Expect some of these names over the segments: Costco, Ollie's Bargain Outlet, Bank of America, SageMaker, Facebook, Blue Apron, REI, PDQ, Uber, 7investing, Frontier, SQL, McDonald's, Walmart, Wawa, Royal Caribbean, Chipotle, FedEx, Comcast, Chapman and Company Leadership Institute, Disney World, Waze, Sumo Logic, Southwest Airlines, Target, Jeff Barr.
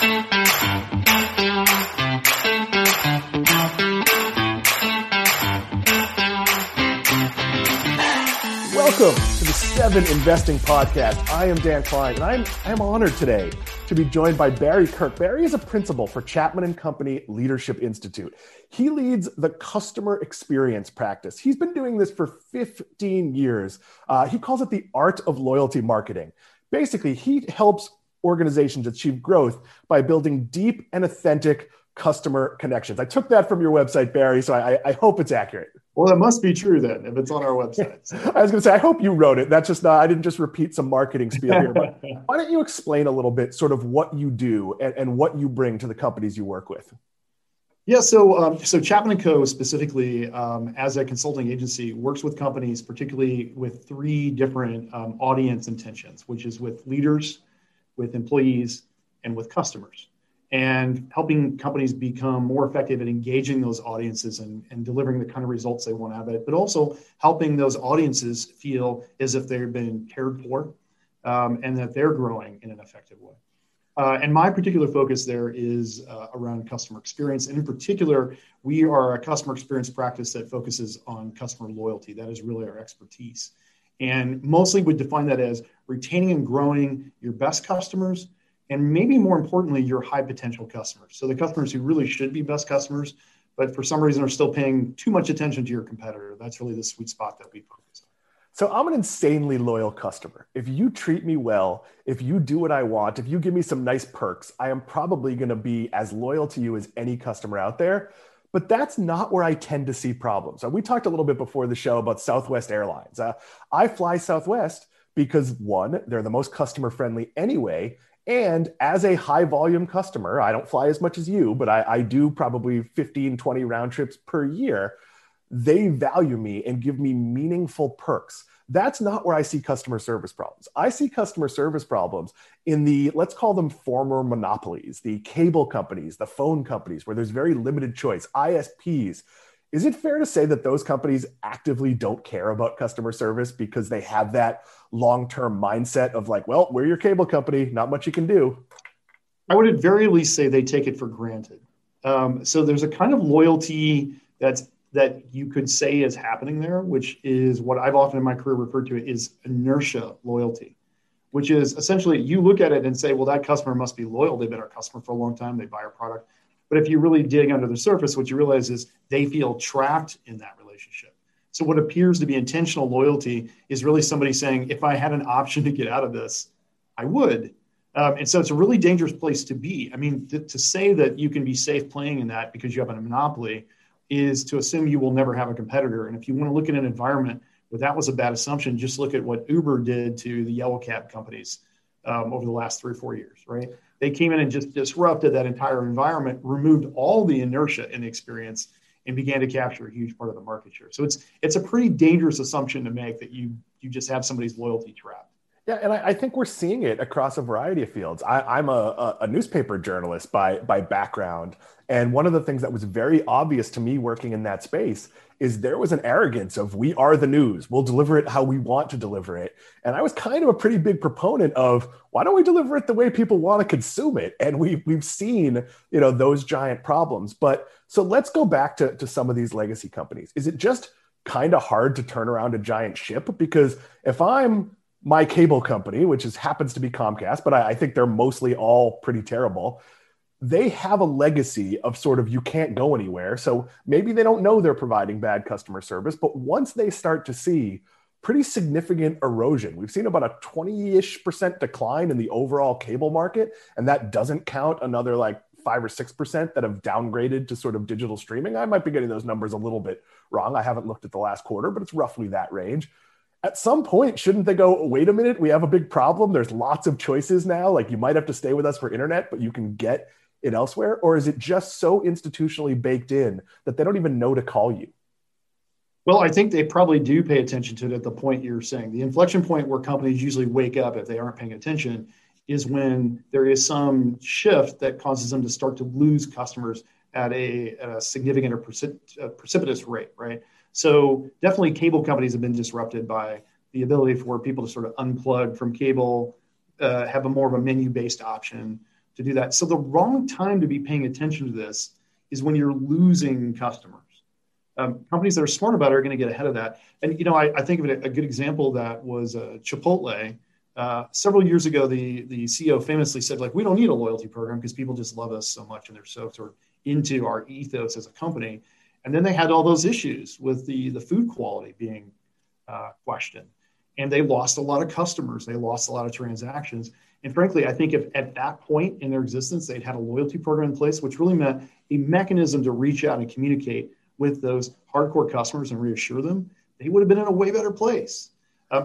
Welcome to the 7investing podcast. I am Dan Kline, and I'm honored today to be joined by Barry Kirk. Barry is a principal for Chapman and Company Leadership Institute. He leads the customer experience practice. He's been doing this for 15 years. He calls it the art of loyalty marketing. Basically, he helps organizations achieve growth by building deep and authentic customer connections. I took that from your website, Barry, so I hope it's accurate. Well, it must be true then, if it's on our website. So. I was going to say, I hope you wrote it. That's just not, I didn't just repeat some marketing spiel here. But why don't you explain a little bit sort of what you do and what you bring to the companies you work with? Yeah, so Chapman & Co. specifically, as a consulting agency, works with companies, particularly with three different audience intentions, which is with leaders, with employees, and with customers, and helping companies become more effective at engaging those audiences and delivering the kind of results they want out of it, but also helping those audiences feel as if they've been cared for and that they're growing in an effective way. And my particular focus there is around customer experience. And in particular, we are a customer experience practice that focuses on customer loyalty. That is really our expertise. And mostly would define that as retaining and growing your best customers, and maybe more importantly, your high potential customers. So the customers who really should be best customers, but for some reason are still paying too much attention to your competitor. That's really the sweet spot that we focus on. So I'm an insanely loyal customer. If you treat me well, if you do what I want, if you give me some nice perks, I am probably going to be as loyal to you as any customer out there. But that's not where I tend to see problems. We talked a little bit before the show about Southwest Airlines. I fly Southwest because, one, they're the most customer friendly anyway. And as a high volume customer, I don't fly as much as you, but I do probably 15, 20 round trips per year. They value me and give me meaningful perks. That's not where I see customer service problems. I see customer service problems in the, let's call them former monopolies, the cable companies, the phone companies, where there's very limited choice, ISPs. Is it fair to say that those companies actively don't care about customer service because they have that long-term mindset of like, well, we're your cable company, not much you can do? I would at very least say they take it for granted. So there's a kind of loyalty that you could say is happening there, which is what I've often in my career referred to as inertia loyalty, which is essentially you look at it and say, well, that customer must be loyal. They've been our customer for a long time. They buy our product. But if you really dig under the surface, what you realize is they feel trapped in that relationship. So what appears to be intentional loyalty is really somebody saying, if I had an option to get out of this, I would. And so it's a really dangerous place to be. I mean, to say that you can be safe playing in that because you have a monopoly is to assume you will never have a competitor. And if you want to look at an environment where that was a bad assumption, just look at what Uber did to the yellow cab companies over the last 3 or 4 years, right? They came in and just disrupted that entire environment, removed all the inertia in the experience, and began to capture a huge part of the market share. So it's a pretty dangerous assumption to make that you just have somebody's loyalty trapped. Yeah, and I think we're seeing it across a variety of fields. I'm a newspaper journalist by background. And one of the things that was very obvious to me working in that space is there was an arrogance of we are the news. We'll deliver it how we want to deliver it. And I was kind of a pretty big proponent of why don't we deliver it the way people want to consume it? And we've seen, you know, those giant problems. But so let's go back to some of these legacy companies. Is it just kind of hard to turn around a giant ship? Because if I'm my cable company, which happens to be Comcast, but I think they're mostly all pretty terrible. They have a legacy of sort of you can't go anywhere. So maybe they don't know they're providing bad customer service, but once they start to see pretty significant erosion, we've seen about a 20-ish% decline in the overall cable market. And that doesn't count another like 5 or 6% that have downgraded to sort of digital streaming. I might be getting those numbers a little bit wrong. I haven't looked at the last quarter, but it's roughly that range. At some point, shouldn't they go, wait a minute, we have a big problem. There's lots of choices now. Like you might have to stay with us for internet, but you can get it elsewhere. Or is it just so institutionally baked in that they don't even know to call you? Well, I think they probably do pay attention to it at the point you're saying. The inflection point where companies usually wake up if they aren't paying attention is when there is some shift that causes them to start to lose customers at a significant or precipitous rate, right? So definitely cable companies have been disrupted by the ability for people to sort of unplug from cable, have a more of a menu-based option to do that. So the wrong time to be paying attention to this is when you're losing customers. Companies that are smart about it are going to get ahead of that. And, you know, I think of it, a good example of that was Chipotle. Several years ago, the CEO famously said, like, we don't need a loyalty program because people just love us so much and they're so sort of into our ethos as a company. And then they had all those issues with the food quality being questioned. And they lost a lot of customers. They lost a lot of transactions. And frankly, I think if at that point in their existence, they'd had a loyalty program in place, which really meant a mechanism to reach out and communicate with those hardcore customers and reassure them, they would have been in a way better place.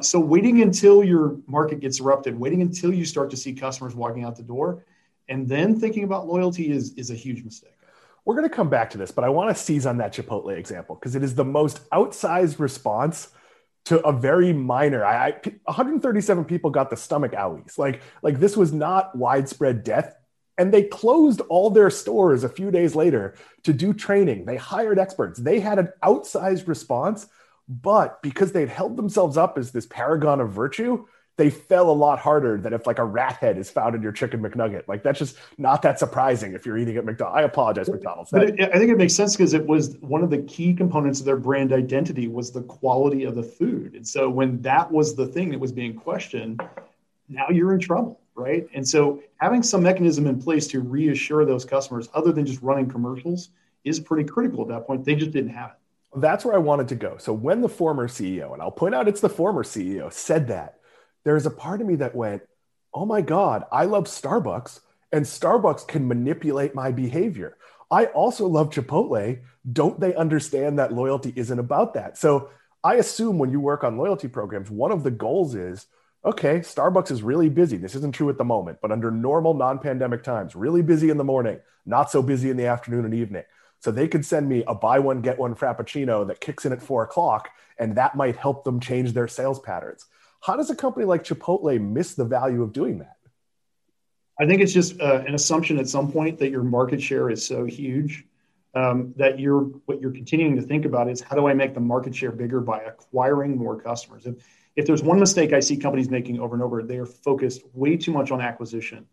So waiting until your market gets erupted, waiting until you start to see customers walking out the door, and then thinking about loyalty is a huge mistake. We're going to come back to this, but I want to seize on that Chipotle example because it is the most outsized response to a very minor. 137 people got the stomach owies. Like this was not widespread death. And they closed all their stores a few days later to do training. They hired experts. They had an outsized response, but because they'd held themselves up as this paragon of virtue, they fell a lot harder than if like a rat head is found in your chicken McNugget. Like that's just not that surprising if you're eating at McDonald's. I apologize, McDonald's. I think it makes sense because it was one of the key components of their brand identity was the quality of the food. And so when that was the thing that was being questioned, now you're in trouble. Right. And so having some mechanism in place to reassure those customers other than just running commercials is pretty critical at that point. They just didn't have it. That's where I wanted to go. So when the former CEO, and I'll point out it's the former CEO, said that, there's a part of me that went, oh my God, I love Starbucks and Starbucks can manipulate my behavior. I also love Chipotle. Don't they understand that loyalty isn't about that? So I assume when you work on loyalty programs, one of the goals is, okay, Starbucks is really busy. This isn't true at the moment, but under normal non-pandemic times, really busy in the morning, not so busy in the afternoon and evening. So they could send me a buy one, get one Frappuccino that kicks in at 4 o'clock, and that might help them change their sales patterns. How does a company like Chipotle miss the value of doing that? I think it's just an assumption at some point that your market share is so huge that what you're continuing to think about is, how do I make the market share bigger by acquiring more customers? If there's one mistake I see companies making over and over, they are focused way too much on acquisition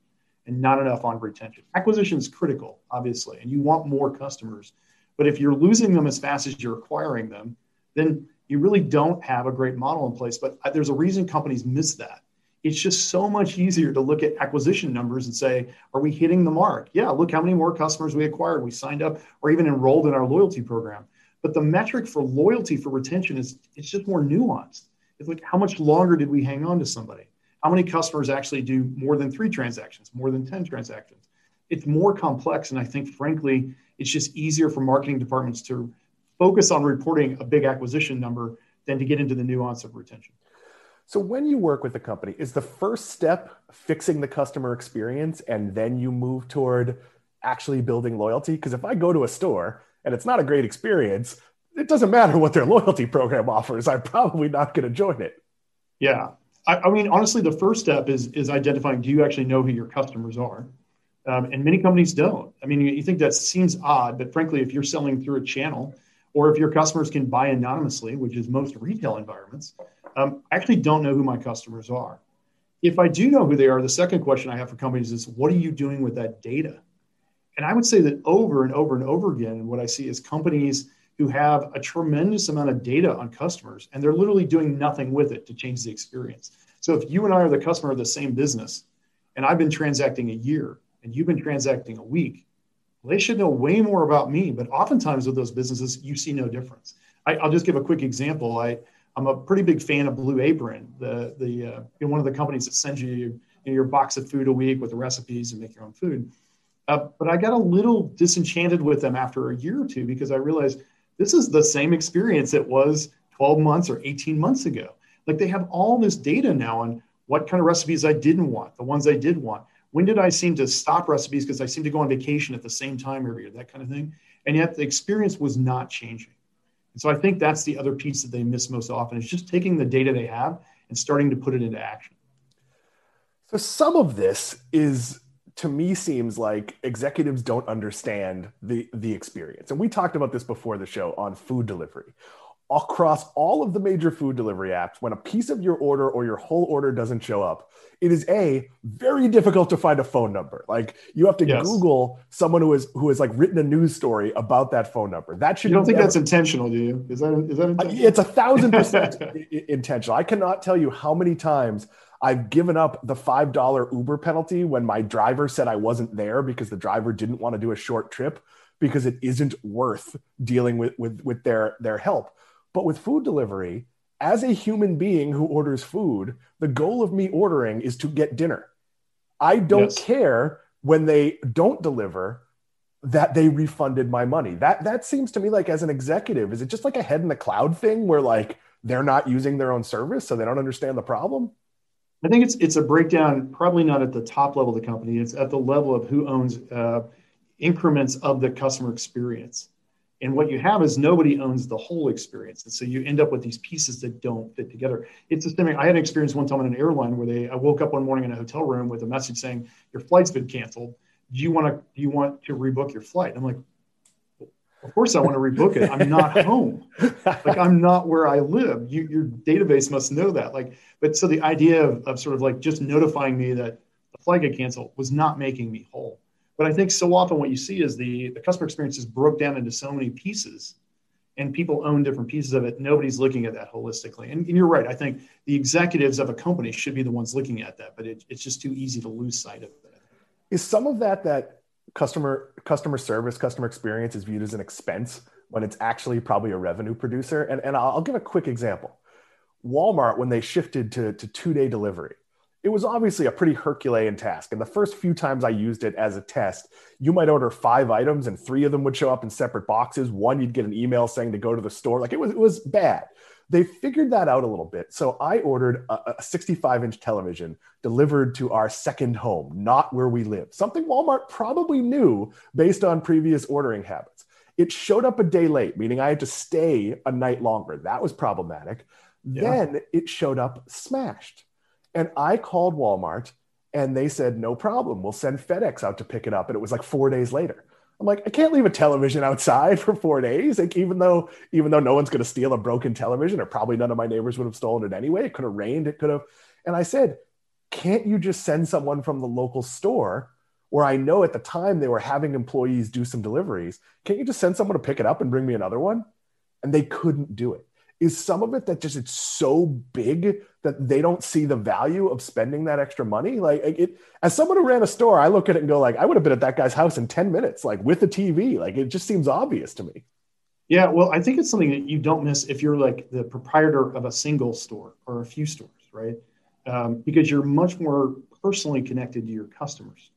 and not enough on retention. Acquisition is critical, obviously, and you want more customers. But if you're losing them as fast as you're acquiring them, then you really don't have a great model in place. But there's a reason companies miss that. It's just so much easier to look at acquisition numbers and say, are we hitting the mark? Yeah, look how many more customers we acquired, we signed up, or even enrolled in our loyalty program. But the metric for loyalty, for retention, it's just more nuanced. It's like, how much longer did we hang on to somebody? How many customers actually do more than 3 transactions, more than 10 transactions? It's more complex. And I think, frankly, it's just easier for marketing departments to focus on reporting a big acquisition number than to get into the nuance of retention. So when you work with a company, is the first step fixing the customer experience and then you move toward actually building loyalty? Because if I go to a store and it's not a great experience, it doesn't matter what their loyalty program offers. I'm probably not going to join it. Yeah. I mean, honestly, the first step is identifying, do you actually know who your customers are? And many companies don't. I mean, you think that seems odd, but frankly, if you're selling through a channel or if your customers can buy anonymously, which is most retail environments, I actually don't know who my customers are. If I do know who they are, the second question I have for companies is, what are you doing with that data? And I would say that over and over and over again, what I see is companies who have a tremendous amount of data on customers, and they're literally doing nothing with it to change the experience. So if you and I are the customer of the same business, and I've been transacting a year, and you've been transacting a week, well, they should know way more about me. But oftentimes with those businesses, you see no difference. I'll just give a quick example. I'm a pretty big fan of Blue Apron, one of the companies that sends you your box of food a week with the recipes and make your own food. But I got a little disenchanted with them after a year or two because I realized, this is the same experience it was 12 months or 18 months ago. Like, they have all this data now on what kind of recipes I didn't want, the ones I did want. When did I seem to stop recipes because I seemed to go on vacation at the same time every year, that kind of thing. And yet the experience was not changing. And so I think that's the other piece that they miss most often, is just taking the data they have and starting to put it into action. So some of this is, to me, seems like executives don't understand the experience. And we talked about this before the show on food delivery. across all of the major food delivery apps, when a piece of your order or your whole order doesn't show up, it is A, very difficult to find a phone number. Like you have to Google someone who has like written a news story about that phone number. That should. You don't think that's intentional, do you? Is that intentional? It's 1,000% intentional. I cannot tell you how many times I've given up the $5 Uber penalty when my driver said I wasn't there because the driver didn't want to do a short trip because it isn't worth dealing with their help. But with food delivery, as a human being who orders food, the goal of me ordering is to get dinner. I don't care when they don't deliver that they refunded my money. That seems to me like, as an executive, is it just like a head in the cloud thing where like they're not using their own service, so they don't understand the problem? I think it's a breakdown, probably not at the top level of the company. It's at the level of who owns increments of the customer experience. And what you have is nobody owns the whole experience. And so you end up with these pieces that don't fit together. It's systemic. I had an experience one time in an airline where I woke up one morning in a hotel room with a message saying, your flight's been canceled. Do you want to rebook your flight? And I'm like, of course I want to rebook it. I'm not home. Like, I'm not where I live. Your database must know that. Like, but so the idea of sort of like just notifying me that the flight got canceled was not making me whole. But I think so often what you see is the customer experience is broke down into so many pieces, and people own different pieces of it. Nobody's looking at that holistically. And you're right. I think the executives of a company should be the ones looking at that, but it's just too easy to lose sight of that. Is some of that customer service, customer experience is viewed as an expense when it's actually probably a revenue producer? And I'll give a quick example. Walmart, when they shifted to two-day delivery, it was obviously a pretty Herculean task. And the first few times I used it as a test, you might order 5 items and 3 of them would show up in separate boxes. One, you'd get an email saying to go to the store. Like it was bad. They figured that out a little bit. So I ordered a 65-inch television delivered to our second home, not where we live. Something Walmart probably knew based on previous ordering habits. It showed up a day late, meaning I had to stay a night longer. That was problematic. Yeah. Then it showed up smashed. And I called Walmart and they said, no problem. We'll send FedEx out to pick it up. And it was like 4 days later. I'm like, I can't leave a television outside for 4 days. Like, even though no one's going to steal a broken television, or probably none of my neighbors would have stolen it anyway. It could have rained. It could have. And I said, can't you just send someone from the local store, where I know at the time they were having employees do some deliveries? Can't you just send someone to pick it up and bring me another one? And they couldn't do it. Is some of it that just it's so big that they don't see the value of spending that extra money? Like, it, as someone who ran a store, I look at it and go like, I would have been at that guy's house in 10 minutes, like with a TV. Like, it just seems obvious to me. Yeah, well, I think it's something that you don't miss if you're like the proprietor of a single store or a few stores, right? Because you're much more personally connected to your customers.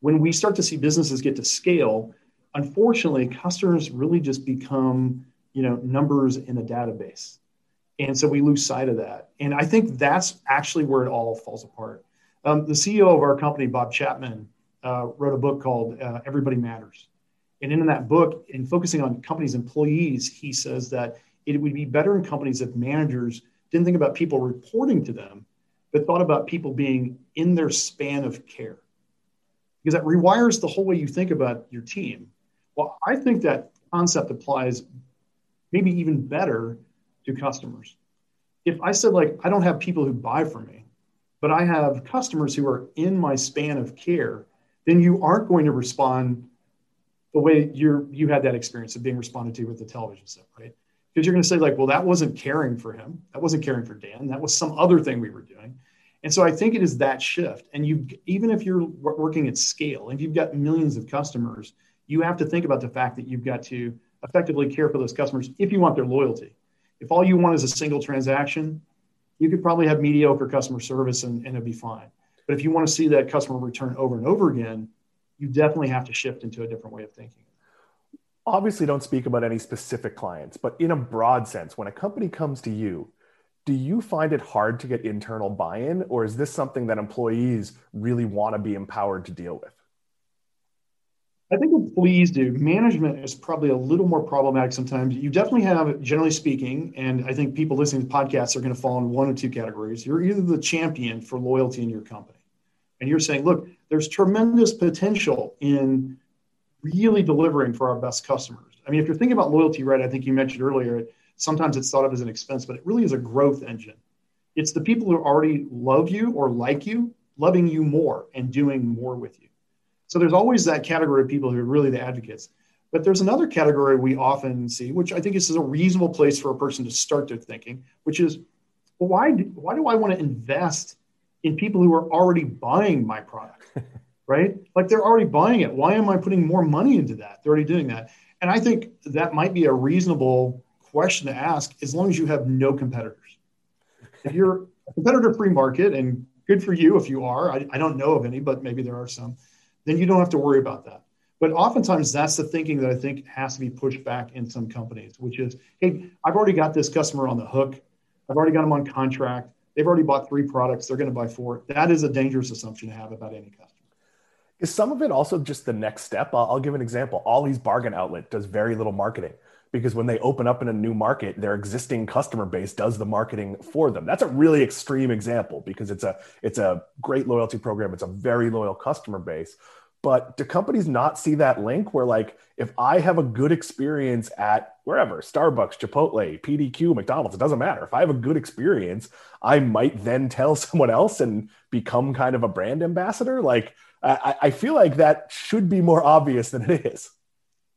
When we start to see businesses get to scale, unfortunately, customers really just become numbers in a database. And so we lose sight of that. And I think that's actually where it all falls apart. The CEO of our company, Bob Chapman, wrote a book called Everybody Matters. And in that book, in focusing on companies' employees, he says that it would be better in companies if managers didn't think about people reporting to them, but thought about people being in their span of care. Because that rewires the whole way you think about your team. Well, I think that concept applies maybe even better to customers. If I said, like, I don't have people who buy from me, but I have customers who are in my span of care, then you aren't going to respond the way you had that experience of being responded to with the television stuff, right? Because you're going to say, like, well, that wasn't caring for him. That wasn't caring for Dan. That was some other thing we were doing. And so I think it is that shift. And even if you're working at scale, if you've got millions of customers, you have to think about the fact that you've got to effectively care for those customers if you want their loyalty. If all you want is a single transaction, you could probably have mediocre customer service and it'd be fine. But if you want to see that customer return over and over again, you definitely have to shift into a different way of thinking. Obviously, don't speak about any specific clients, but in a broad sense, when a company comes to you, do you find it hard to get internal buy-in, or is this something that employees really want to be empowered to deal with? I think employees do. Management is probably a little more problematic sometimes. You definitely have, generally speaking, and I think people listening to podcasts are going to fall in one of two categories. You're either the champion for loyalty in your company, and you're saying, look, there's tremendous potential in really delivering for our best customers. I mean, if you're thinking about loyalty, right, I think you mentioned earlier, sometimes it's thought of as an expense, but it really is a growth engine. It's the people who already love you or like you, loving you more and doing more with you. So there's always that category of people who are really the advocates. But there's another category we often see, which I think is a reasonable place for a person to start their thinking, which is, well, why do I want to invest in people who are already buying my product, right? Like they're already buying it. Why am I putting more money into that? They're already doing that. And I think that might be a reasonable question to ask as long as you have no competitors. If you're a competitor-free market, and good for you if you are, I don't know of any, but maybe there are some, then you don't have to worry about that. But oftentimes that's the thinking that I think has to be pushed back in some companies, which is, hey, I've already got this customer on the hook. I've already got them on contract. They've already bought 3 products. They're going to buy 4. That is a dangerous assumption to have about any customer. Is some of it also just the next step? I'll give an example. Ollie's Bargain Outlet does very little marketing because when they open up in a new market, their existing customer base does the marketing for them. That's a really extreme example because it's a great loyalty program. It's a very loyal customer base. But do companies not see that link where, like, if I have a good experience at wherever, Starbucks, Chipotle, PDQ, McDonald's, it doesn't matter. If I have a good experience, I might then tell someone else and become kind of a brand ambassador. Like, I feel like that should be more obvious than it is.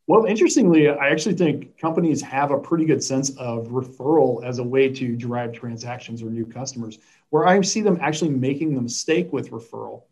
Well, interestingly, I actually think companies have a pretty good sense of referral as a way to drive transactions or new customers. Where I see them actually making the mistake with referral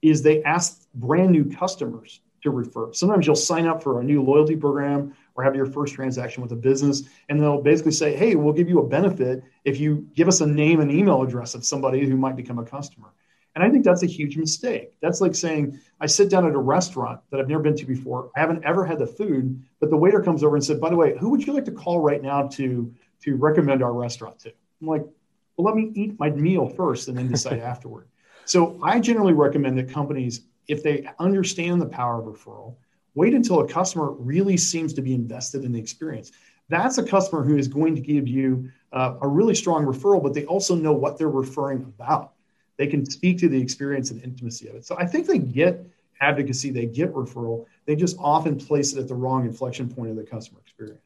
is they ask brand new customers to refer. Sometimes you'll sign up for a new loyalty program or have your first transaction with a business, and they'll basically say, hey, we'll give you a benefit if you give us a name and email address of somebody who might become a customer. And I think that's a huge mistake. That's like saying, I sit down at a restaurant that I've never been to before. I haven't ever had the food, but the waiter comes over and said, by the way, who would you like to call right now to recommend our restaurant to? I'm like, well, let me eat my meal first and then decide afterward. So I generally recommend that companies, if they understand the power of referral, wait until a customer really seems to be invested in the experience. That's a customer who is going to give you a really strong referral, but they also know what they're referring about. They can speak to the experience and intimacy of it. So I think they get advocacy, they get referral. They just often place it at the wrong inflection point of the customer experience.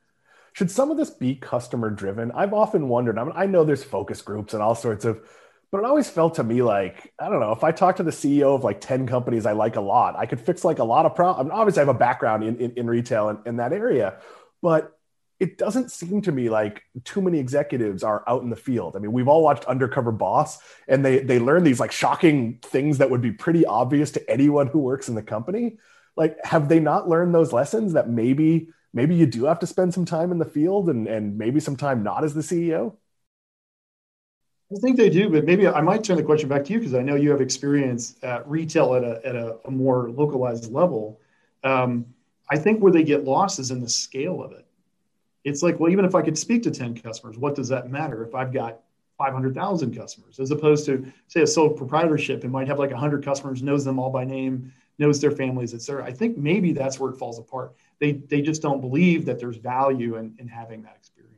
Should some of this be customer driven? I've often wondered, I mean, I know there's focus groups and all sorts of, but it always felt to me like, I don't know, if I talk to the CEO of like 10 companies I like a lot, I could fix like a lot of problems. I mean, obviously I have a background in retail and in that area, but it doesn't seem to me like too many executives are out in the field. I mean, we've all watched Undercover Boss and they learn these like shocking things that would be pretty obvious to anyone who works in the company. Like, have they not learned those lessons that maybe you do have to spend some time in the field and maybe some time not as the CEO? I think they do, but maybe I might turn the question back to you because I know you have experience at retail at a more localized level. I think where they get lost is in the scale of it. It's like, well, even if I could speak to 10 customers, what does that matter if I've got 500,000 customers? As opposed to, say, a sole proprietorship, it might have like 100 customers, knows them all by name, knows their families, et cetera. I think maybe that's where it falls apart. They just don't believe that there's value in having that experience.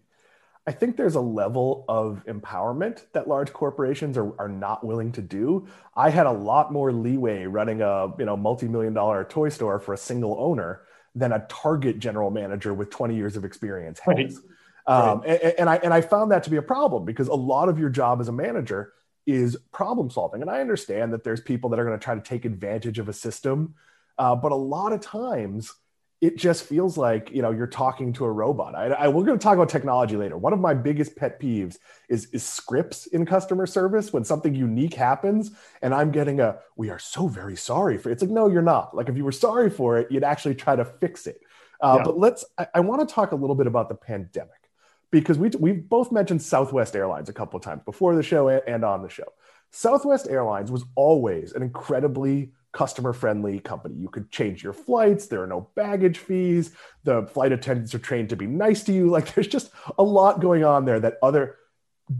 I think there's a level of empowerment that large corporations are not willing to do. I had a lot more leeway running a multi-million-dollar toy store for a single owner than a Target general manager with 20 years of experience has. Right. And I found that to be a problem because a lot of your job as a manager is problem solving. And I understand that there's people that are going to try to take advantage of a system, but a lot of times it just feels like, you're talking to a robot. We're going to talk about technology later. One of my biggest pet peeves is scripts in customer service when something unique happens and I'm getting we are so very sorry for it. It's like, no, you're not. Like if you were sorry for it, you'd actually try to fix it. Yeah. But I want to talk a little bit about the pandemic because we've both mentioned Southwest Airlines a couple of times before the show and on the show. Southwest Airlines was always an incredibly customer-friendly company. You could change your flights. There are no baggage fees. The flight attendants are trained to be nice to you. Like there's just a lot going on there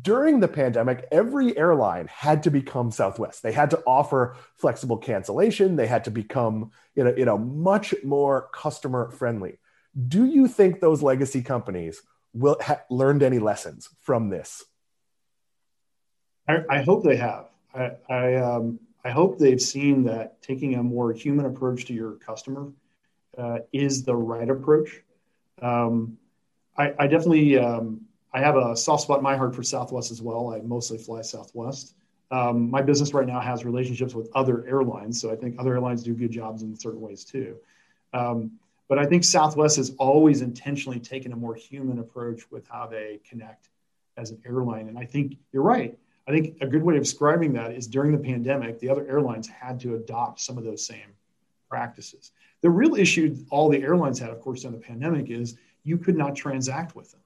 during the pandemic, every airline had to become Southwest. They had to offer flexible cancellation. They had to become much more customer-friendly. Do you think those legacy companies will learned any lessons from this? I hope they have. I hope they've seen that taking a more human approach to your customer is the right approach. I definitely I have a soft spot in my heart for Southwest as well. I mostly fly Southwest. My business right now has relationships with other airlines, so I think other airlines do good jobs in certain ways too. But I think Southwest has always intentionally taken a more human approach with how they connect as an airline. And I think you're right. I think a good way of describing that is during the pandemic, the other airlines had to adopt some of those same practices. The real issue all the airlines had, of course, during the pandemic is you could not transact with them.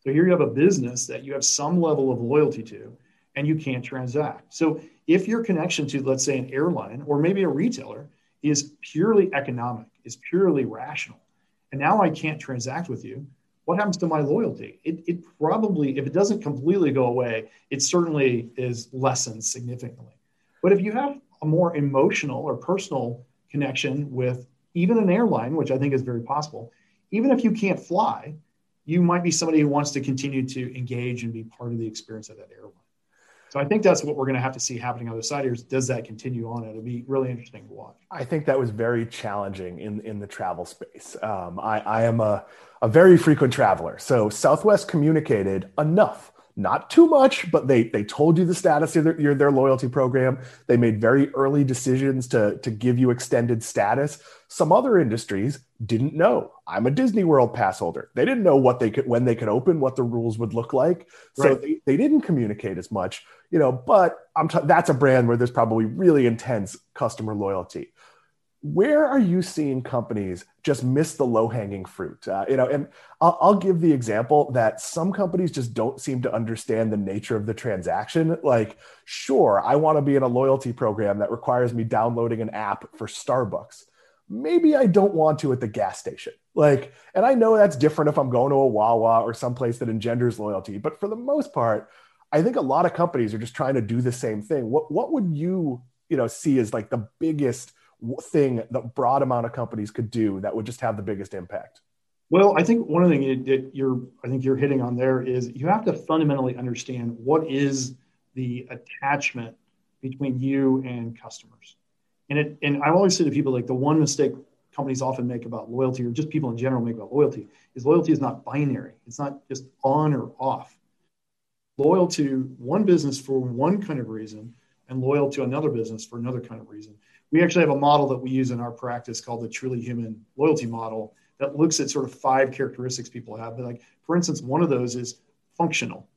So here you have a business that you have some level of loyalty to, and you can't transact. So if your connection to, let's say, an airline or maybe a retailer is purely economic, is purely rational, and now I can't transact with you, what happens to my loyalty? It probably, if it doesn't completely go away, it certainly is lessened significantly. But if you have a more emotional or personal connection with even an airline, which I think is very possible, even if you can't fly, you might be somebody who wants to continue to engage and be part of the experience of that airline. So I think that's what we're going to have to see happening on the side here. Does that continue on? It'll be really interesting to watch. I think that was very challenging in the travel space. I am a very frequent traveler. So Southwest communicated enough, not too much, but they told you the status of their loyalty program. They made very early decisions to give you extended status. Some other industries didn't know. I'm a Disney World pass holder. They didn't know what they could, when they could open, what the rules would look like. So right. They didn't communicate as much, you know, but that's a brand where there's probably really intense customer loyalty. Where are you seeing companies just miss the low-hanging fruit? And I'll give the example that some companies just don't seem to understand the nature of the transaction. Like, sure, I want to be in a loyalty program that requires me downloading an app for Starbucks. Maybe I don't want to at the gas station. Like, and I know that's different if I'm going to a Wawa or someplace that engenders loyalty. But for the most part, I think a lot of companies are just trying to do the same thing. What would you see as like the biggest thing the broad amount of companies could do that would just have the biggest impact? Well, I think one thing that you're hitting on there is you have to fundamentally understand what is the attachment between you and customers. And I've always said to people, like, the one mistake companies often make about loyalty, or just people in general make about loyalty is not binary. It's not just on or off. Loyal to one business for one kind of reason and loyal to another business for another kind of reason. We actually have a model that we use in our practice called the Truly Human Loyalty Model that looks at sort of 5 characteristics people have. But, like, for instance, one of those is functional.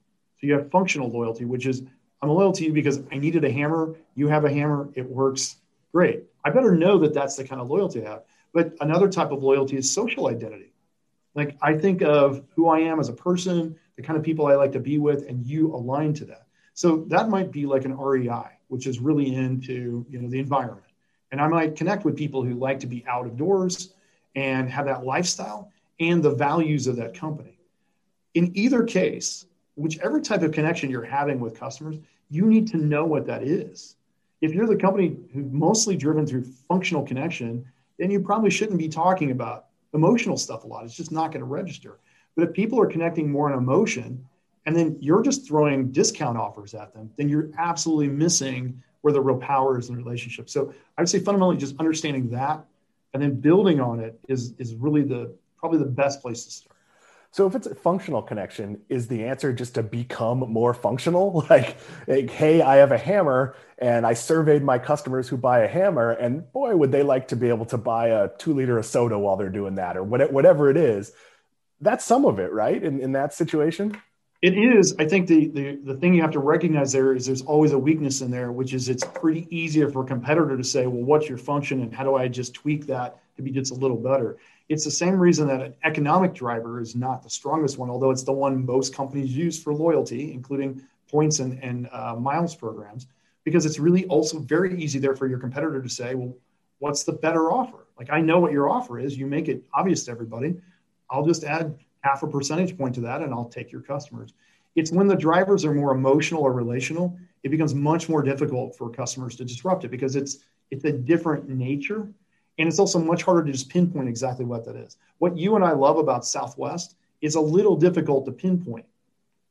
So you have functional loyalty, which is, I'm loyal to you because I needed a hammer. You have a hammer. It works great. I better know that that's the kind of loyalty I have. But another type of loyalty is social identity. Like, I think of who I am as a person, the kind of people I like to be with, and you align to that. So that might be like an REI, which is really into, the environment. And I might connect with people who like to be out of doors and have that lifestyle and the values of that company. In either case, whichever type of connection you're having with customers, you need to know what that is. If you're the company who's mostly driven through functional connection, then you probably shouldn't be talking about emotional stuff a lot. It's just not going to register. But if people are connecting more on emotion and then you're just throwing discount offers at them, then you're absolutely missing where the real power is in the relationship. So I would say fundamentally just understanding that and then building on it is really probably the best place to start. So if it's a functional connection, is the answer just to become more functional? Like, hey, I have a hammer and I surveyed my customers who buy a hammer, and boy, would they like to be able to buy a 2-liter of soda while they're doing that, or whatever it is. That's some of it, right? In that situation? It is. I think the thing you have to recognize there is there's always a weakness in there, which is it's pretty easy for a competitor to say, well, what's your function and how do I just tweak that to be just a little better? It's the same reason that an economic driver is not the strongest one, although it's the one most companies use for loyalty, including points and miles programs, because it's really also very easy there for your competitor to say, well, what's the better offer? Like, I know what your offer is. You make it obvious to everybody. I'll just add half a percentage point to that, and I'll take your customers. It's when the drivers are more emotional or relational, it becomes much more difficult for customers to disrupt it because it's a different nature. And it's also much harder to just pinpoint exactly what that is. What you and I love about Southwest is a little difficult to pinpoint,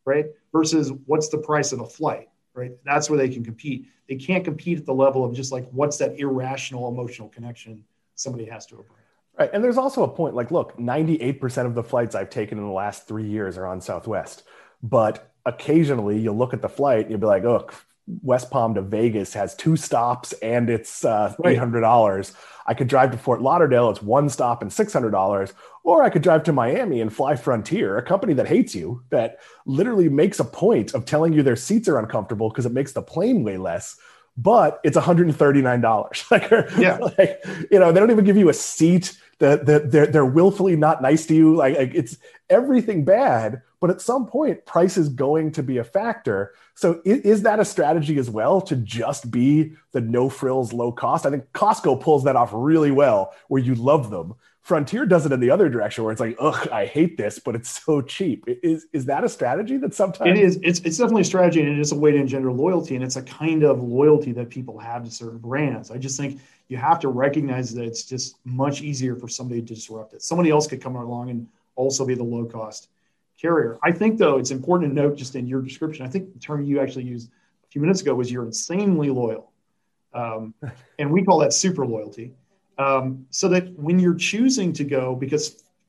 right? Versus what's the price of a flight, right? That's where they can compete. They can't compete at the level of just like, what's that irrational emotional connection somebody has to a brand. Right. And there's also a point, like, look, 98% of the flights I've taken in the last 3 years are on Southwest. But occasionally you'll look at the flight and you'll be like, oh, West Palm to Vegas has 2 stops and it's $800. I could drive to Fort Lauderdale. It's 1 stop and $600. Or I could drive to Miami and fly Frontier, a company that hates you, that literally makes a point of telling you their seats are uncomfortable because it makes the plane way less. But it's $139. Like, you know, they don't even give you a seat. They're willfully not nice to you. Like it's everything bad. But at some point, price is going to be a factor. So is that a strategy as well, to just be the no frills, low cost? I think Costco pulls that off really well, where you love them. Frontier does it in the other direction, where it's like, ugh, I hate this, but it's so cheap. Is that a strategy that sometimes... It is. It's definitely a strategy, and it is a way to engender loyalty. And it's a kind of loyalty that people have to certain brands. I just think you have to recognize that it's just much easier for somebody to disrupt it. Somebody else could come along and also be the low cost carrier. I think, though, it's important to note, just in your description, I think the term you actually used a few minutes ago was you're insanely loyal. And we call that super loyalty. So that when you're choosing to go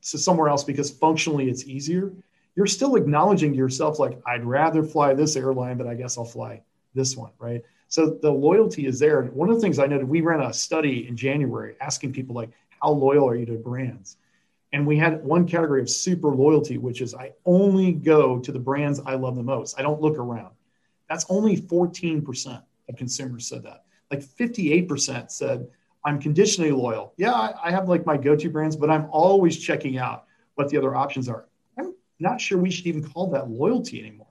somewhere else because functionally it's easier, you're still acknowledging to yourself, like, I'd rather fly this airline, but I guess I'll fly this one, right? So the loyalty is there. And one of the things I noted, we ran a study in January asking people, like, how loyal are you to brands? And we had one category of super loyalty, which is I only go to the brands I love the most. I don't look around. That's only 14% of consumers said that. Like 58% said, I'm conditionally loyal. Yeah, I have like my go-to brands, but I'm always checking out what the other options are. I'm not sure we should even call that loyalty anymore.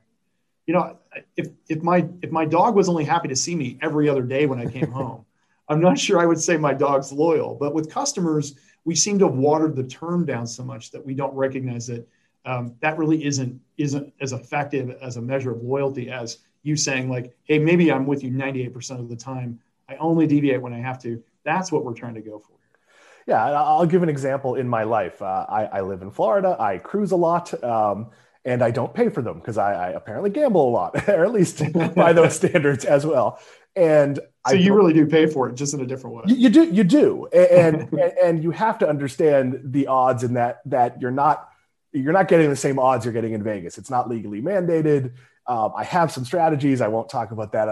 You know, if my dog was only happy to see me every other day when I came home, I'm not sure I would say my dog's loyal. But with customers, we seem to have watered the term down so much that we don't recognize that that really isn't as effective as a measure of loyalty as you saying, like, hey, maybe I'm with you 98% of the time. I only deviate when I have to. That's what we're trying to go for. Yeah, I'll give an example in my life. I live in Florida. I cruise a lot. And I don't pay for them because I apparently gamble a lot, or at least by those standards as well. And so you really do pay for it, just in a different way. You do. And you have to understand the odds in that you're not getting the same odds you're getting in Vegas. It's not legally mandated. I have some strategies. I won't talk about that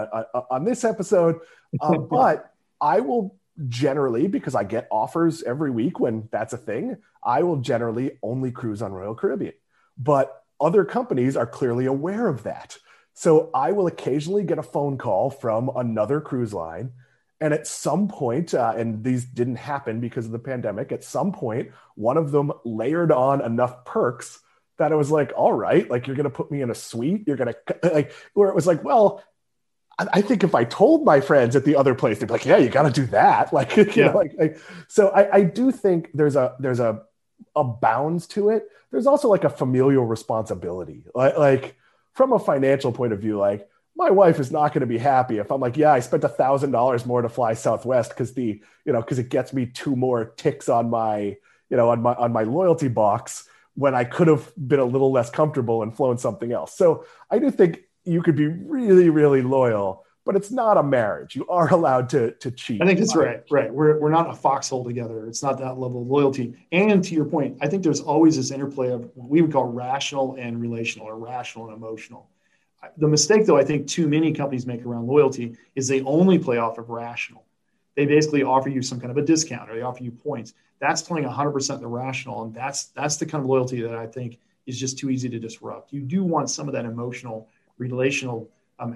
on this episode, but I will generally, because I get offers every week when that's a thing, I will generally only cruise on Royal Caribbean. But other companies are clearly aware of that. So I will occasionally get a phone call from another cruise line. And at some point, and these didn't happen because of the pandemic, at some point, one of them layered on enough perks that I was like, all right, like, you're going to put me in a suite. You're going to, like, where it was like, well, I think if I told my friends at the other place, they'd be like, yeah, you got to do that. Like, you know, like, so I do think there's a bounds to it. There's also like a familial responsibility, like from a financial point of view. Like, my wife is not going to be happy if I'm like, yeah, I spent $1,000 more to fly Southwest because it gets me 2 more ticks on my loyalty box when I could have been a little less comfortable and flown something else. So I do think you could be really, really loyal, but it's not a marriage. You are allowed to cheat. I think that's right. Right. We're not a foxhole together. It's not that level of loyalty. And to your point, I think there's always this interplay of what we would call rational and relational, or rational and emotional. The mistake, though, I think too many companies make around loyalty is they only play off of rational. They basically offer you some kind of a discount, or they offer you points. That's playing 100% the rational. And that's the kind of loyalty that I think is just too easy to disrupt. You do want some of that emotional, relational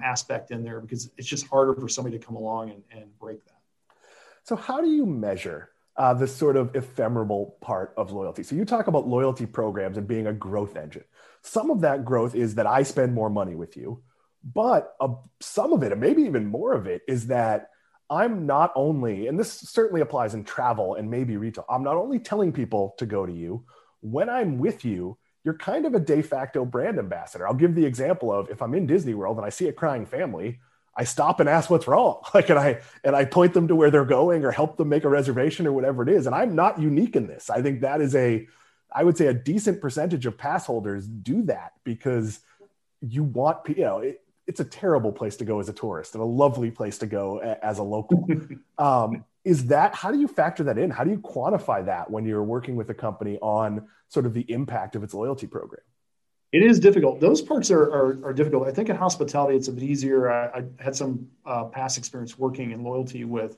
aspect in there, because it's just harder for somebody to come along and break that. So how do you measure the sort of ephemeral part of loyalty? So you talk about loyalty programs and being a growth engine. Some of that growth is that I spend more money with you, but some of it, and maybe even more of it, is that I'm not only, and this certainly applies in travel and maybe retail, I'm not only telling people to go to you. When I'm with you, you're kind of a de facto brand ambassador. I'll give the example of, if I'm in Disney World and I see a crying family, I stop and ask what's wrong. Like, and I point them to where they're going, or help them make a reservation, or whatever it is. And I'm not unique in this. I think that is I would say a decent percentage of pass holders do that, because you want, you know, it's a terrible place to go as a tourist and a lovely place to go as a local. Is that, how do you factor that in? How do you quantify that when you're working with a company on sort of the impact of its loyalty program? It is difficult. Those parts are difficult. I think in hospitality, it's a bit easier. I had some past experience working in loyalty with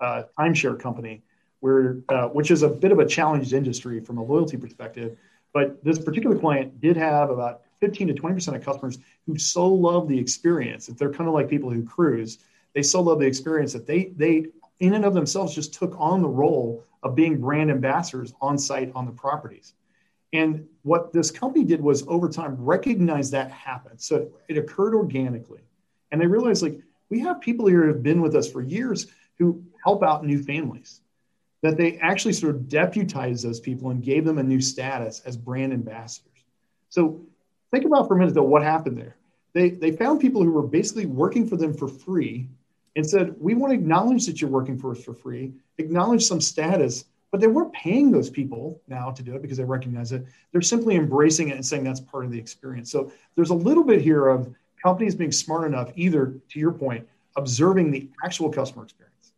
a timeshare company, which is a bit of a challenged industry from a loyalty perspective. But this particular client did have about 15 to 20% of customers who so love the experience. If they're kind of like people who cruise, they so love the experience that they in and of themselves just took on the role of being brand ambassadors on site on the properties. And what this company did was over time recognize that happened. So it occurred organically. And they realized, like, we have people here who have been with us for years who help out new families, that they actually sort of deputized those people and gave them a new status as brand ambassadors. So think about for a minute, though, what happened there. They found people who were basically working for them for free and said, we want to acknowledge that you're working for us for free, acknowledge some status. But they weren't paying those people now to do it because they recognize it. They're simply embracing it and saying that's part of the experience. So there's a little bit here of companies being smart enough, either, to your point, observing the actual customer experience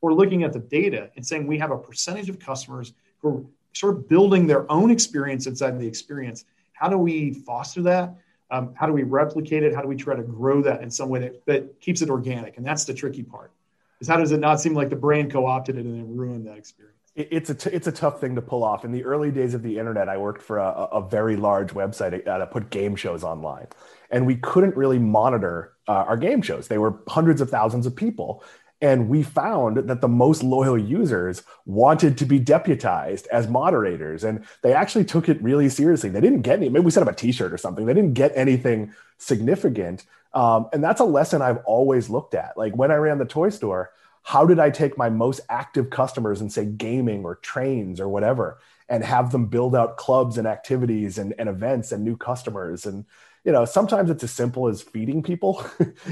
or looking at the data and saying we have a percentage of customers who are sort of building their own experience inside the experience. How do we foster that? How do we replicate it? How do we try to grow that in some way that keeps it organic? And that's the tricky part, is how does it not seem like the brand co-opted it and then ruined that experience? It's a tough thing to pull off. In the early days of the internet, I worked for a very large website that put game shows online, and we couldn't really monitor our game shows. They were hundreds of thousands of people, and we found that the most loyal users wanted to be deputized as moderators, and they actually took it really seriously. They didn't get any. Maybe we set up a T-shirt or something. They didn't get anything significant, and that's a lesson I've always looked at. Like when I ran the toy store, how did I take my most active customers and say gaming or trains or whatever, and have them build out clubs and activities and events and new customers? And, you know, sometimes it's as simple as feeding people,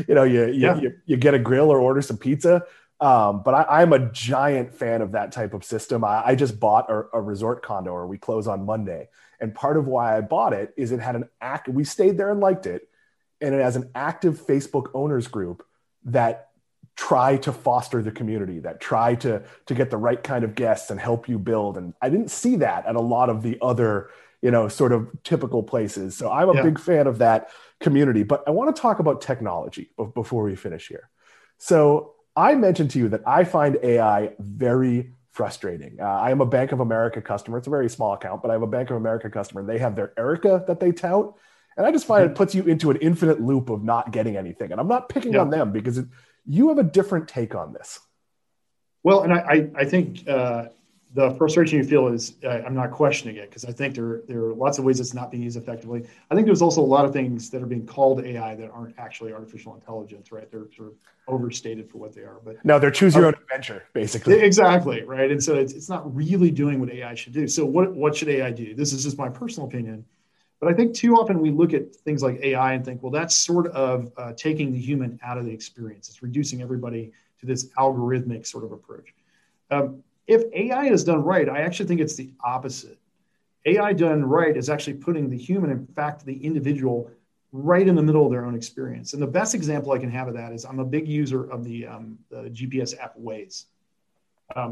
you know, you get a grill or order some pizza. But I'm a giant fan of that type of system. I just bought a resort condo, or we close on Monday. And part of why I bought it is it had we stayed there and liked it. And it has an active Facebook owners group that try to foster the community, that try to get the right kind of guests and help you build. And I didn't see that at a lot of the other, you know, sort of typical places. So I'm a big fan of that community, but I want to talk about technology before we finish here. So I mentioned to you that I find AI very frustrating. I am a Bank of America customer. It's a very small account, but I have a Bank of America customer. They have their Erica that they tout. And I just find it puts you into an infinite loop of not getting anything. And I'm not picking on them because you have a different take on this. Well, and I think the frustration you feel is, I'm not questioning it, because I think there are lots of ways it's not being used effectively. I think there's also a lot of things that are being called AI that aren't actually artificial intelligence, right? They're sort of overstated for what they are. But no, they're choose your own adventure, basically. Exactly, right? And so it's not really doing what AI should do. So what should AI do? This is just my personal opinion. But I think too often we look at things like AI and think, well, that's sort of taking the human out of the experience. It's reducing everybody to this algorithmic sort of approach. If AI is done right, I actually think it's the opposite. AI done right is actually putting the human, in fact, the individual, right in the middle of their own experience. And the best example I can have of that is I'm a big user of the GPS app Waze.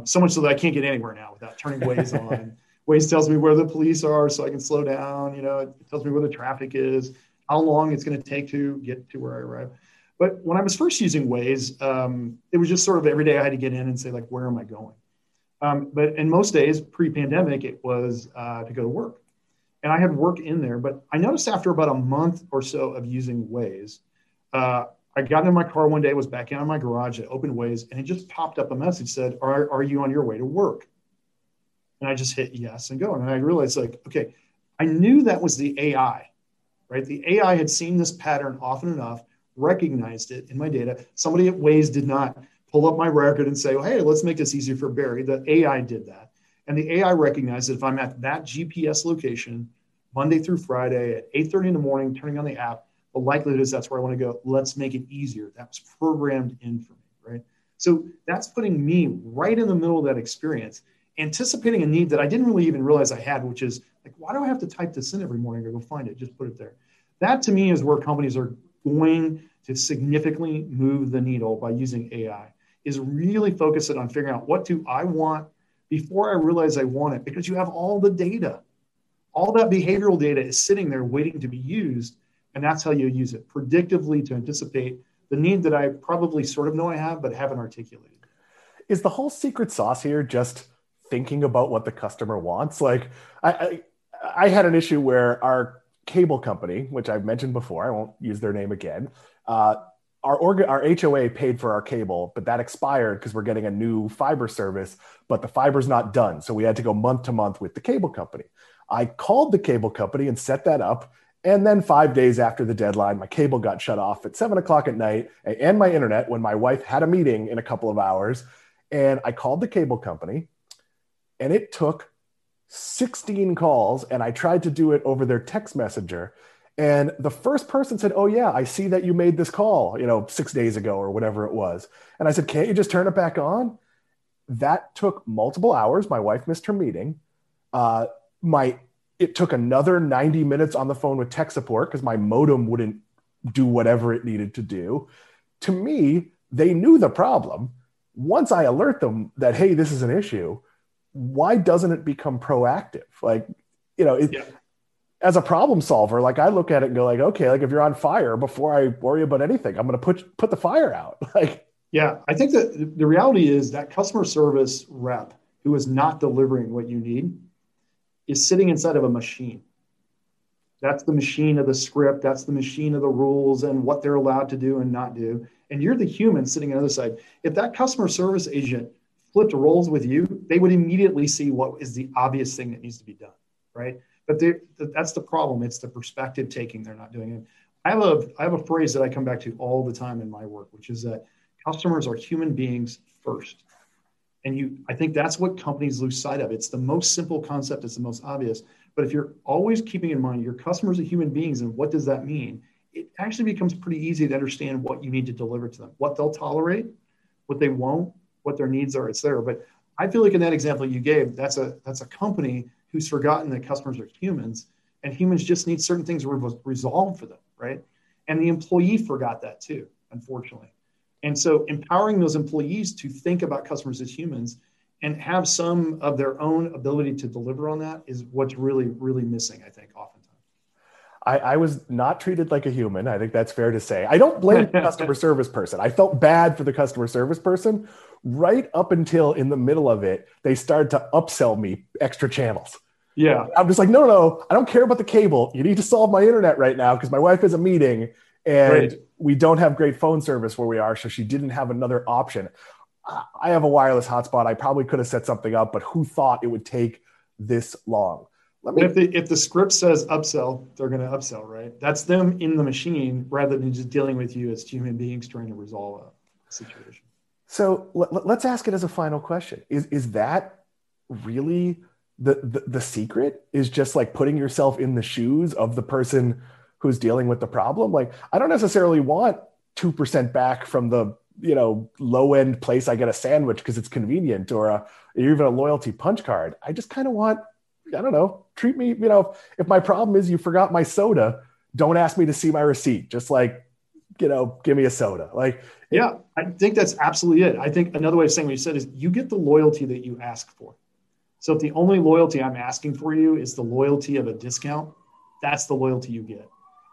So much so that I can't get anywhere now without turning Waze on. Waze tells me where the police are so I can slow down. You know, it tells me where the traffic is, how long it's going to take to get to where I arrive. But when I was first using Waze, it was just sort of every day I had to get in and say, like, where am I going? But in most days, pre-pandemic, it was to go to work. And I had work in there. But I noticed after about a month or so of using Waze, I got in my car one day, was back out in my garage, I opened Waze, and it just popped up a message said, are you on your way to work? And I just hit yes and go. And I realized, like, okay, I knew that was the AI, right? The AI had seen this pattern often enough, recognized it in my data. Somebody at Waze did not pull up my record and say, well, hey, let's make this easier for Barry. The AI did that. And the AI recognized that if I'm at that GPS location Monday through Friday at 8:30 in the morning, turning on the app, the likelihood is that's where I want to go. Let's make it easier. That was programmed in for me, right? So that's putting me right in the middle of that experience, anticipating a need that I didn't really even realize I had, which is like, why do I have to type this in every morning or go find it? Just put it there. That to me is where companies are going to significantly move the needle by using AI. is really focusing on figuring out what do I want before I realize I want it, because you have all the data. All that behavioral data is sitting there waiting to be used, and that's how you use it predictively to anticipate the need that I probably sort of know I have but haven't articulated. Is the whole secret sauce here just thinking about what the customer wants? Like I had an issue where our cable company, which I've mentioned before, I won't use their name again, our HOA paid for our cable, but that expired because we're getting a new fiber service, but the fiber's not done. So we had to go month to month with the cable company. I called the cable company and set that up. And then 5 days after the deadline, my cable got shut off at 7 o'clock at night and my internet when my wife had a meeting in a couple of hours. And I called the cable company and it took 16 calls, and I tried to do it over their text messenger. And the first person said, "Oh yeah, I see that you made this call, 6 days ago," or whatever it was. And I said, "Can't you just turn it back on?" That took multiple hours. My wife missed her meeting. It took another 90 minutes on the phone with tech support because my modem wouldn't do whatever it needed to do. To me, they knew the problem. Once I alert them that, hey, this is an issue, why doesn't it become proactive? As a problem solver, I look at it and go okay, if you're on fire, before I worry about anything, I'm going to put the fire out. I think that the reality is that customer service rep who is not delivering what you need is sitting inside of a machine. That's the machine of the script. That's the machine of the rules and what they're allowed to do and not do. And you're the human sitting on the other side. If that customer service agent flipped roles with you, they would immediately see what is the obvious thing that needs to be done, right? But that's the problem. It's the perspective taking. They're not doing it. I have a phrase that I come back to all the time in my work, which is that customers are human beings first. And I think that's what companies lose sight of. It's the most simple concept. It's the most obvious. But if you're always keeping in mind your customers are human beings and what does that mean, it actually becomes pretty easy to understand what you need to deliver to them, what they'll tolerate, what they won't, what their needs are, etc. But I feel like in that example you gave, that's a company who's forgotten that customers are humans and humans just need certain things resolved for them, right? And the employee forgot that too, unfortunately. And so empowering those employees to think about customers as humans and have some of their own ability to deliver on that is what's really, really missing, I think, oftentimes. I was not treated like a human. I think that's fair to say. I don't blame the customer service person. I felt bad for the customer service person right up until in the middle of it, they started to upsell me extra channels. Yeah. I'm just like, no, I don't care about the cable. You need to solve my internet right now because my wife has a meeting and we don't have great phone service where we are, so she didn't have another option. I have a wireless hotspot. I probably could have set something up, but who thought it would take this long? If the script says upsell, they're going to upsell, right? That's them in the machine rather than just dealing with you as human beings trying to resolve a situation. So let's ask it as a final question. Is that really the secret? Is just putting yourself in the shoes of the person who's dealing with the problem? I don't necessarily want 2% back from the low end place I get a sandwich because it's convenient, or even a loyalty punch card. I just kind of want, I don't know, treat me, if my problem is you forgot my soda, don't ask me to see my receipt. Just give me a soda. Yeah, I think that's absolutely it. I think another way of saying what you said is you get the loyalty that you ask for. So if the only loyalty I'm asking for you is the loyalty of a discount, that's the loyalty you get.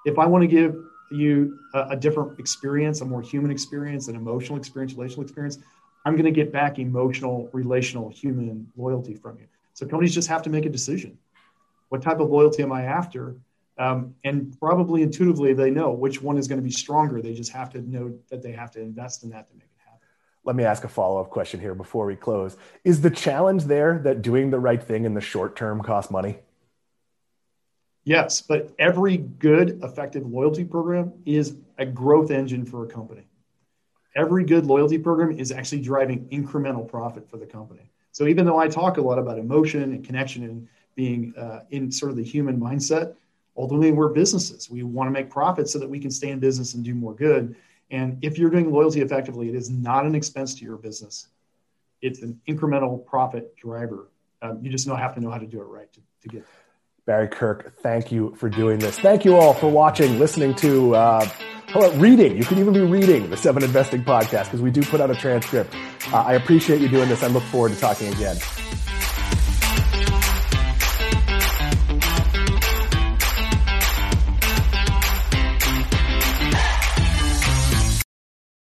If I want to give you a different experience, a more human experience, an emotional experience, relational experience, I'm going to get back emotional, relational, human loyalty from you. So companies just have to make a decision. What type of loyalty am I after? And probably intuitively, they know which one is going to be stronger. They just have to know that they have to invest in that to make it happen. Let me ask a follow-up question here before we close. Is the challenge there that doing the right thing in the short term costs money? Yes, but every good, effective loyalty program is a growth engine for a company. Every good loyalty program is actually driving incremental profit for the company. So even though I talk a lot about emotion and connection and being in sort of the human mindset, ultimately we're businesses. We want to make profit so that we can stay in business and do more good. And if you're doing loyalty effectively, it is not an expense to your business. It's an incremental profit driver. You just have to know how to do it right to get there. Barry Kirk, thank you for doing this. Thank you all for watching, listening to, reading. You can even be reading the 7investing podcast because we do put out a transcript. I appreciate you doing this. I look forward to talking again.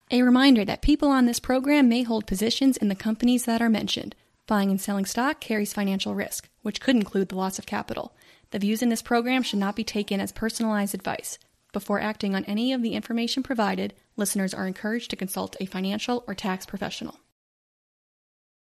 A reminder that people on this program may hold positions in the companies that are mentioned. Buying and selling stock carries financial risk, which could include the loss of capital. The views in this program should not be taken as personalized advice. Before acting on any of the information provided, listeners are encouraged to consult a financial or tax professional.